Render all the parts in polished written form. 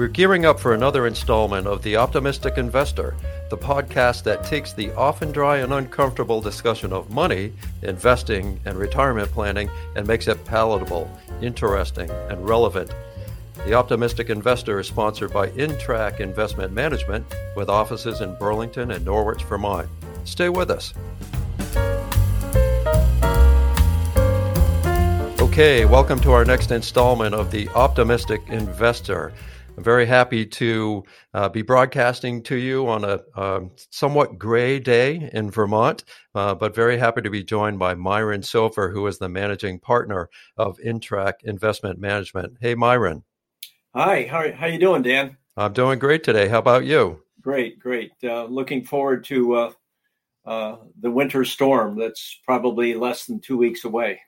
We're gearing up for another installment of The Optimistic Investor, the podcast that takes the often dry and uncomfortable discussion of money, investing, and retirement planning and makes it palatable, interesting, and relevant. The Optimistic Investor is sponsored by InTrack Investment Management with offices in Burlington and Norwich, Vermont. Stay with us. Okay, welcome to our next installment of The Optimistic Investor. I'm very happy to be broadcasting to you on a somewhat gray day in Vermont, but very happy to be joined by Myron Sopher, who is the managing partner of InTrack Investment Management. Hey, Myron. Hi. How you doing, Dan? I'm doing great today. How about you? Great. Looking forward to the winter storm that's probably less than 2 weeks away.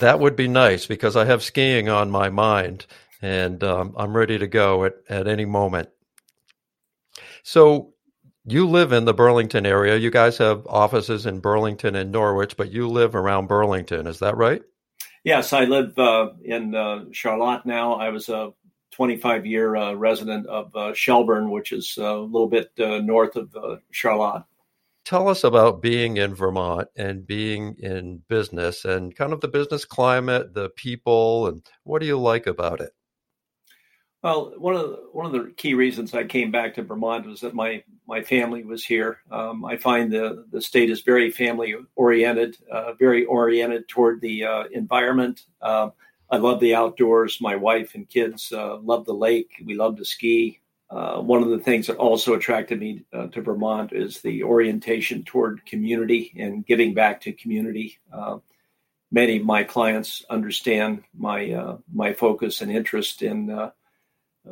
That would be nice because I have skiing on my mind. And I'm ready to go at any moment. So you live in the Burlington area. You guys have offices in Burlington and Norwich, but you live around Burlington. Is that right? Yes, I live in Charlotte now. I was a 25-year resident of Shelburne, which is a little bit north of Charlotte. Tell us about being in Vermont and being in business and kind of the business climate, the people, and what do you like about it? Well, one of the key reasons I came back to Vermont was that my family was here. I find the state is very family oriented, very oriented toward the environment. I love the outdoors. My wife and kids love the lake. We love to ski. One of the things that also attracted me to Vermont is the orientation toward community and giving back to community. Many of my clients understand my focus and interest in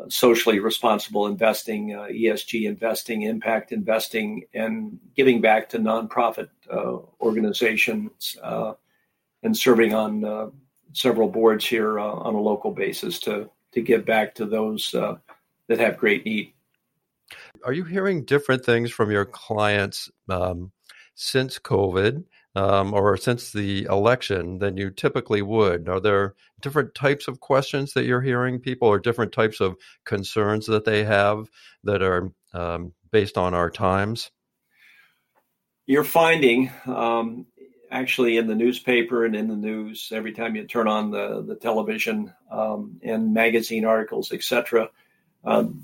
socially responsible investing, ESG investing, impact investing, and giving back to nonprofit organizations and serving on several boards here on a local basis to give back to those that have great need. Are you hearing different things from your clients since COVID or since the election than you typically would? Are there different types of questions that you're hearing people or different types of concerns that they have that are based on our times? You're finding actually in the newspaper and in the news, every time you turn on the television and magazine articles, etc.,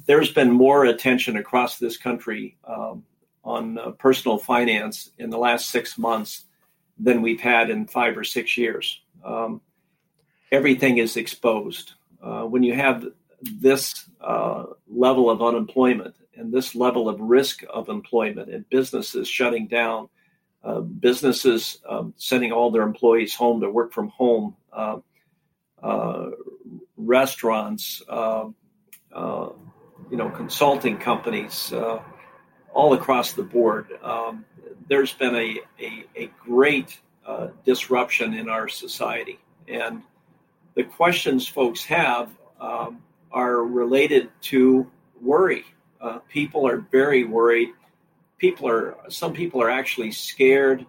there's been more attention across this country on personal finance in the last 6 months than we've had in 5 or 6 years. Everything is exposed. When you have this level of unemployment and this level of risk of employment and businesses shutting down, businesses sending all their employees home to work from home, restaurants, consulting companies all across the board. There's been a great disruption in our society. And the questions folks have are related to worry. People are very worried. Some people are actually scared.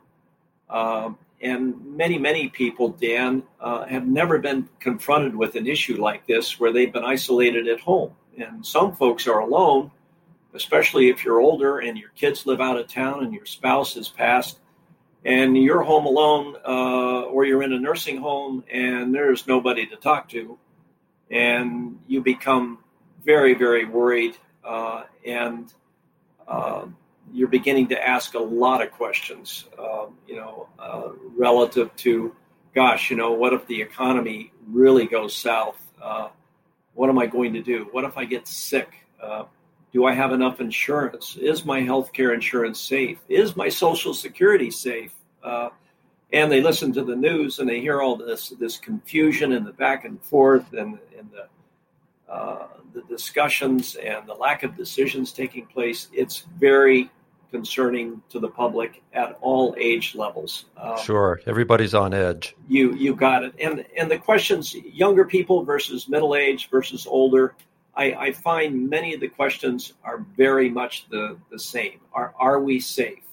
And many people, Dan, have never been confronted with an issue like this where they've been isolated at home. And some folks are alone, especially if you're older and your kids live out of town and your spouse has passed and you're home alone or you're in a nursing home and there's nobody to talk to. And you become very, very worried and you're beginning to ask a lot of questions, relative to, gosh, what if the economy really goes south? What am I going to do? What if I get sick? Do I have enough insurance? Is my healthcare insurance safe? Is my Social Security safe? And they listen to the news and they hear all this confusion and the back and forth and the discussions and the lack of decisions taking place. It's very concerning to the public at all age levels. Sure. Everybody's on edge. You got it. And the questions, younger people versus middle-aged versus older, I find many of the questions are very much the same. Are we safe?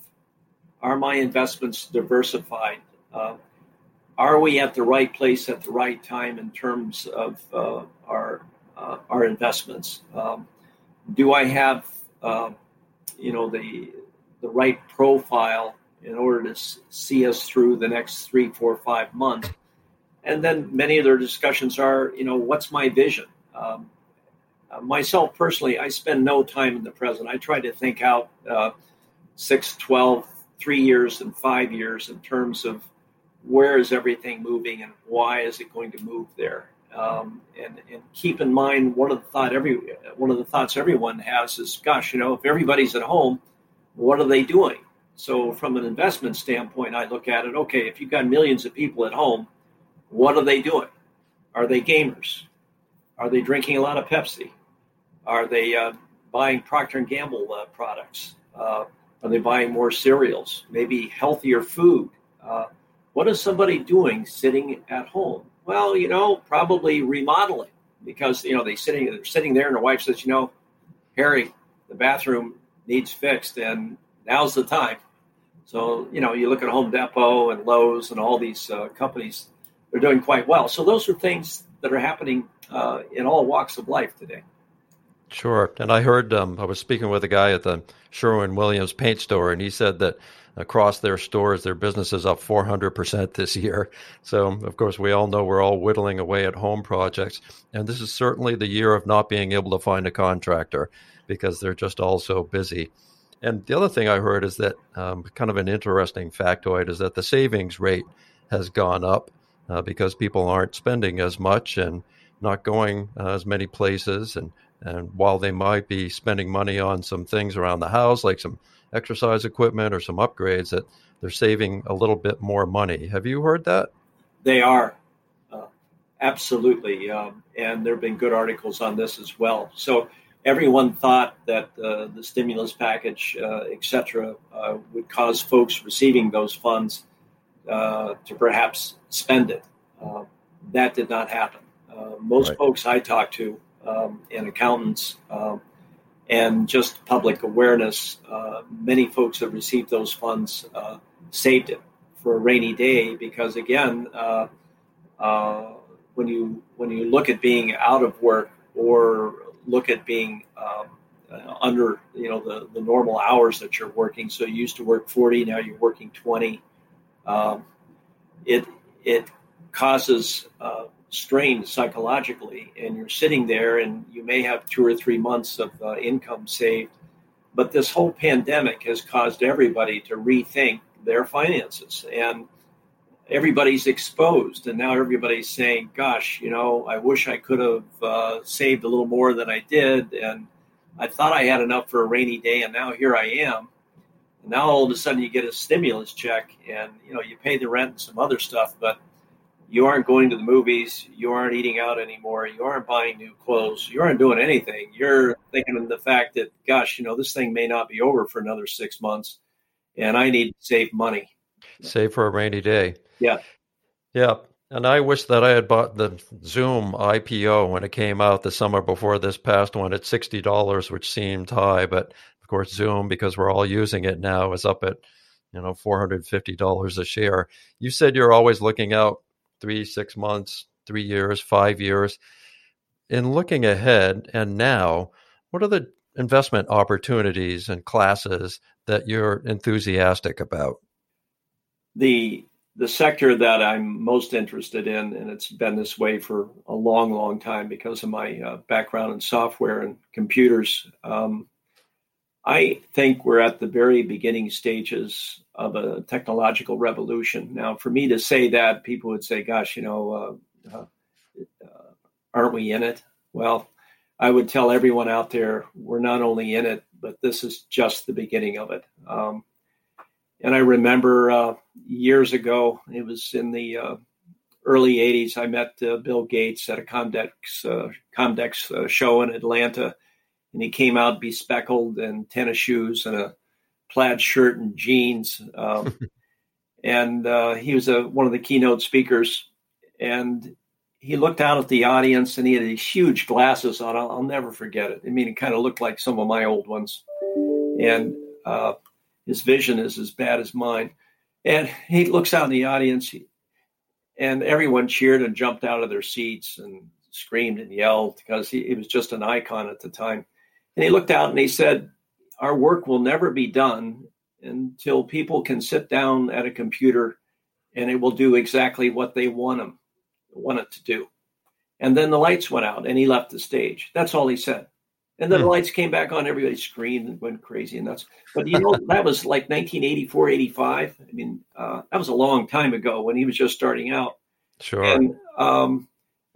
Are my investments diversified? Are we at the right place at the right time in terms of our our investments. Do I have, the right profile in order to see us through the next 3, 4, 5 months? And then many of their discussions are, what's my vision? Myself personally, I spend no time in the present. I try to think out 6, 12, 3 years and 5 years in terms of where is everything moving and why is it going to move there? And keep in mind, one of the thoughts everyone has is, gosh, if everybody's at home, what are they doing? So from an investment standpoint, I look at it, okay, if you've got millions of people at home, what are they doing? Are they gamers? Are they drinking a lot of Pepsi? Are they buying Procter & Gamble products? Are they buying more cereals? Maybe healthier food? What is somebody doing sitting at home? Well, probably remodeling because, they're sitting there and their wife says, Harry, the bathroom needs fixed and now's the time. So, you look at Home Depot and Lowe's and all these companies, they're doing quite well. So those are things that are happening in all walks of life today. Sure. And I heard, I was speaking with a guy at the Sherwin-Williams paint store, and he said that across their stores, their business is up 400% this year. So, of course, we all know we're all whittling away at home projects. And this is certainly the year of not being able to find a contractor because they're just all so busy. And the other thing I heard is that kind of an interesting factoid is that the savings rate has gone up because people aren't spending as much and not going as many places. And while they might be spending money on some things around the house, like some exercise equipment or some upgrades, that they're saving a little bit more money. Have you heard that? They are. Absolutely. And there have been good articles on this as well. So everyone thought that the stimulus package, et cetera, would cause folks receiving those funds to perhaps spend it. That did not happen. Most right. Folks I talked to, and accountants, and just public awareness. Many folks that received those funds saved it for a rainy day because, again, when you look at being out of work or look at being under the normal hours that you're working, so you used to work 40, now you're working 20. It causes strained psychologically, and you're sitting there and you may have 2 or 3 months of income saved. But this whole pandemic has caused everybody to rethink their finances, and everybody's exposed. And now everybody's saying, gosh, I wish I could have saved a little more than I did. And I thought I had enough for a rainy day. And now here I am. And now all of a sudden you get a stimulus check and, you pay the rent and some other stuff, but you aren't going to the movies. You aren't eating out anymore. You aren't buying new clothes. You aren't doing anything. You're thinking of the fact that, gosh, this thing may not be over for another 6 months, and I need to save money. Save for a rainy day. Yeah. Yeah. And I wish that I had bought the Zoom IPO when it came out the summer before this past one at $60, which seemed high. But, of course, Zoom, because we're all using it now, is up at, $450 a share. You said you're always looking out 3, 6 months, 3 years, 5 years. In looking ahead and now, what are the investment opportunities and classes that you're enthusiastic about? The sector that I'm most interested in, and it's been this way for a long, long time because of my background in software and computers, I think we're at the very beginning stages of a technological revolution. Now, for me to say that, people would say, gosh, aren't we in it? Well, I would tell everyone out there, we're not only in it, but this is just the beginning of it. And I remember years ago, it was in the early 80s, I met Bill Gates at a Comdex show in Atlanta. And he came out bespeckled in tennis shoes and a plaid shirt and jeans. And he was one of the keynote speakers. And he looked out at the audience and he had these huge glasses on. I'll never forget it. I mean, it kind of looked like some of my old ones. And his vision is as bad as mine. And he looks out in the audience and everyone cheered and jumped out of their seats and screamed and yelled because he was just an icon at the time. And he looked out and he said, our work will never be done until people can sit down at a computer and it will do exactly what they want it to do. And then the lights went out and he left the stage. That's all he said. And then the lights came back on, everybody screamed and went crazy and nuts. But you know, that was like 1984, 85. I mean, that was a long time ago when he was just starting out. Sure. And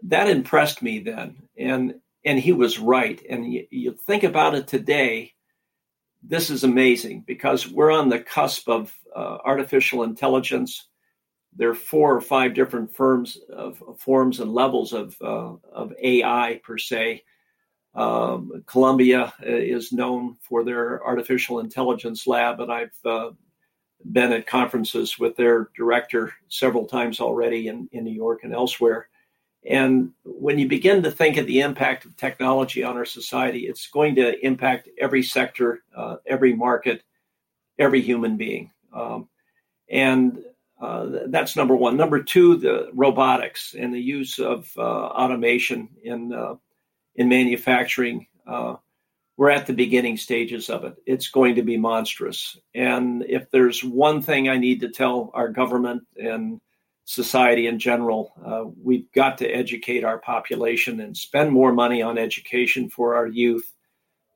that impressed me then. And he was right. And you think about it today, this is amazing because we're on the cusp of artificial intelligence. There are 4 or 5 different forms and levels of AI per se. Columbia is known for their artificial intelligence lab, and I've been at conferences with their director several times already in New York and elsewhere. And when you begin to think of the impact of technology on our society, it's going to impact every sector, every market, every human being. That's number one. Number two, the robotics and the use of automation in manufacturing. We're at the beginning stages of it. It's going to be monstrous. And if there's one thing I need to tell our government and society in general, we've got to educate our population and spend more money on education for our youth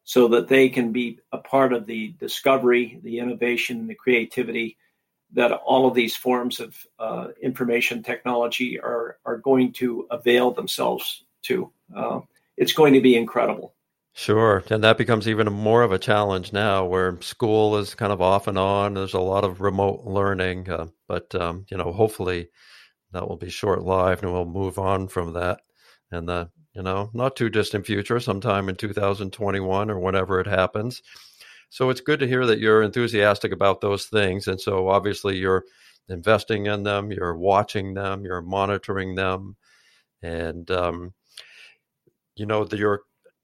so that they can be a part of the discovery, the innovation, the creativity that all of these forms of information technology are going to avail themselves to. It's going to be incredible. Sure. And that becomes even more of a challenge now where school is kind of off and on. There's a lot of remote learning, but you know, hopefully that will be short-lived and we'll move on from that. And the, you know, not too distant future, sometime in 2021 or whenever it happens. So it's good to hear that you're enthusiastic about those things. And so obviously you're investing in them, you're watching them, you're monitoring them. And, you know,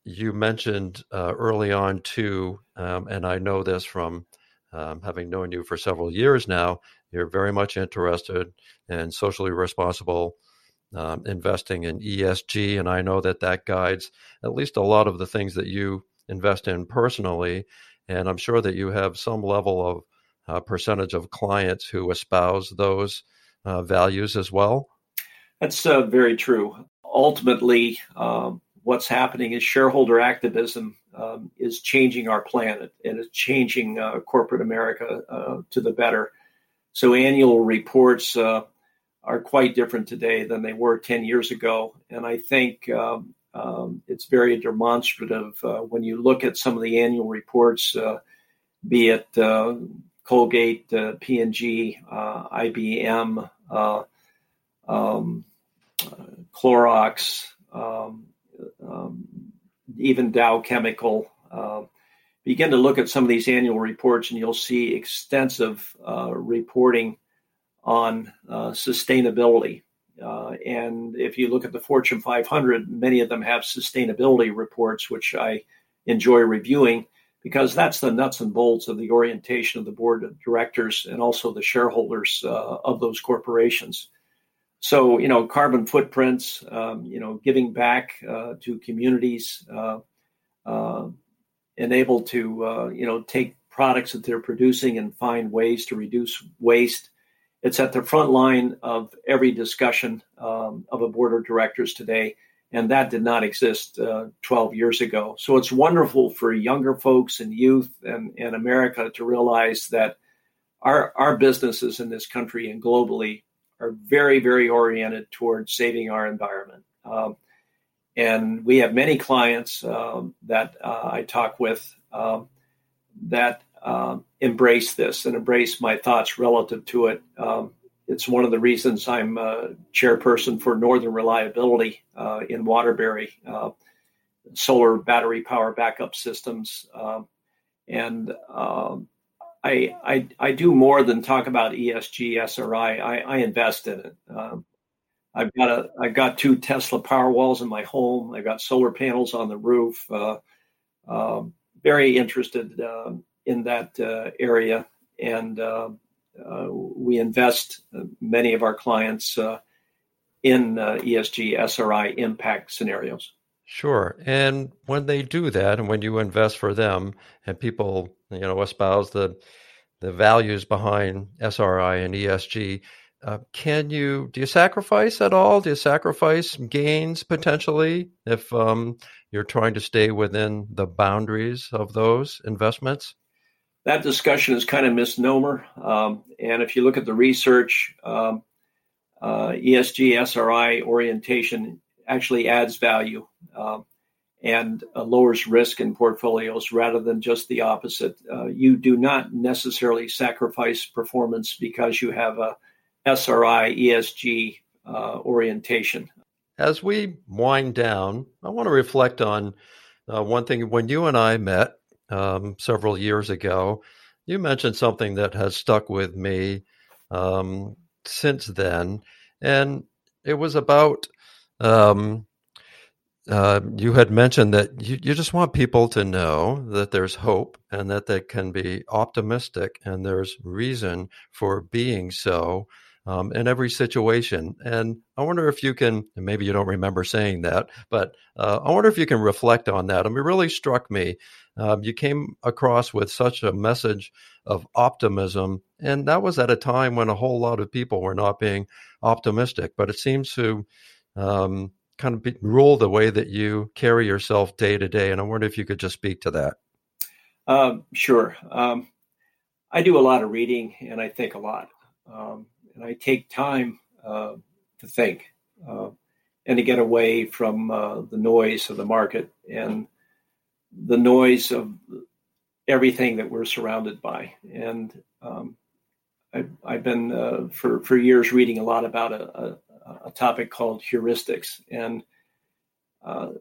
you mentioned early on too, and I know this from having known you for several years now, you're very much interested in socially responsible investing in ESG. And I know that guides at least a lot of the things that you invest in personally. And I'm sure that you have some level of percentage of clients who espouse those values as well. That's very true. Ultimately, what's happening is shareholder activism is changing our planet and it's changing corporate America to the better. So annual reports are quite different today than they were 10 years ago. And I think it's very demonstrative when you look at some of the annual reports, be it Colgate, P&G, IBM, Clorox, even Dow Chemical. Begin to look at some of these annual reports and you'll see extensive reporting on sustainability. And if you look at the Fortune 500, many of them have sustainability reports, which I enjoy reviewing because that's the nuts and bolts of the orientation of the board of directors and also the shareholders of those corporations. So, you know, carbon footprints, you know, giving back to communities, enabled to, you know, take products that they're producing and find ways to reduce waste. It's at the front line of every discussion of a board of directors today, and that did not exist 12 years ago. So it's wonderful for younger folks and youth and America to realize that our businesses in this country and globally are very, very oriented towards saving our environment. And we have many clients that I talk with that embrace this and embrace my thoughts relative to it. It's one of the reasons I'm chairperson for Northern Reliability in Waterbury, solar battery power backup systems. I do more than talk about ESG, SRI. I invest in it. I've got 2 Tesla Powerwalls in my home. I've got solar panels on the roof. Very interested in that area, and we invest many of our clients in ESG, SRI impact scenarios. Sure. And when they do that, and when you invest for them, and people, you know, espouse the values behind SRI and ESG, do you sacrifice at all? Do you sacrifice gains potentially if you're trying to stay within the boundaries of those investments? That discussion is kind of misnomer. And if you look at the research, ESG, SRI orientation actually adds value and lowers risk in portfolios rather than just the opposite. You do not necessarily sacrifice performance because you have a SRI, ESG orientation. As we wind down, I want to reflect on one thing. When you and I met several years ago, you mentioned something that has stuck with me since then. And it was about, you had mentioned that you just want people to know that there's hope and that they can be optimistic and there's reason for being so in every situation. And I wonder if you can, and maybe you don't remember saying that, but I wonder if you can reflect on that. I mean, it really struck me. You came across with such a message of optimism, and that was at a time when a whole lot of people were not being optimistic, but it seems to kind of rule the way that you carry yourself day to day. And I wonder if you could just speak to that. Sure. I do a lot of reading and I think a lot. And I take time to think and to get away from the noise of the market and the noise of everything that we're surrounded by. And I've been for years reading a lot about a topic called heuristics and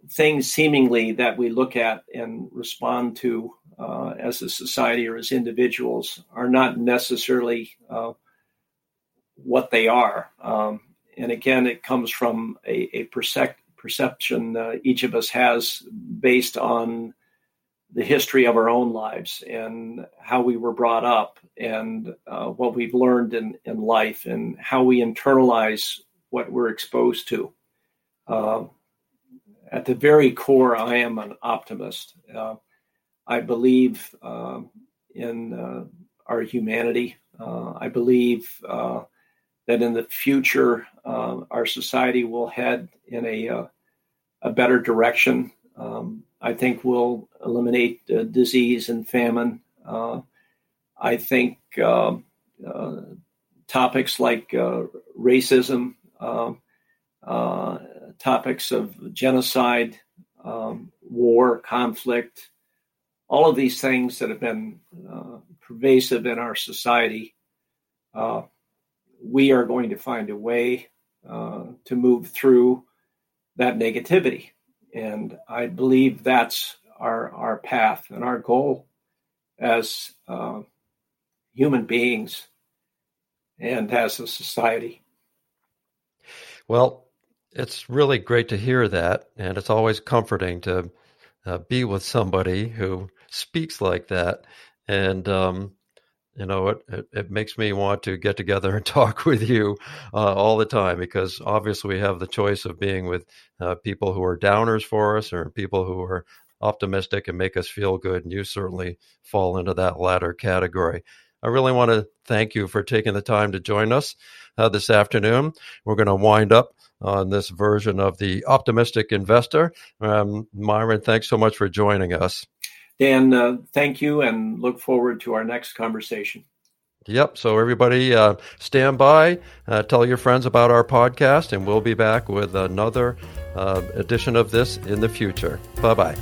things seemingly that we look at and respond to as a society or as individuals are not necessarily what they are. And again, it comes from a perception each of us has based on the history of our own lives and how we were brought up and what we've learned in life and how we internalize what we're exposed to. At the very core, I am an optimist. I believe in our humanity. I believe that in the future, our society will head in a better direction. I think we'll eliminate disease and famine. I think topics like racism, topics of genocide, war, conflict, all of these things that have been pervasive in our society, we are going to find a way to move through that negativity. And I believe that's our path and our goal as human beings and as a society. Well, it's really great to hear that, and it's always comforting to be with somebody who speaks like that. And, you know, it makes me want to get together and talk with you all the time, because obviously we have the choice of being with people who are downers for us or people who are optimistic and make us feel good, and you certainly fall into that latter category. I really want to thank you for taking the time to join us this afternoon. We're going to wind up on this version of The Optimistic Investor. Myron, thanks so much for joining us. Dan, thank you, and look forward to our next conversation. Yep. So everybody, stand by, tell your friends about our podcast, and we'll be back with another edition of this in the future. Bye-bye.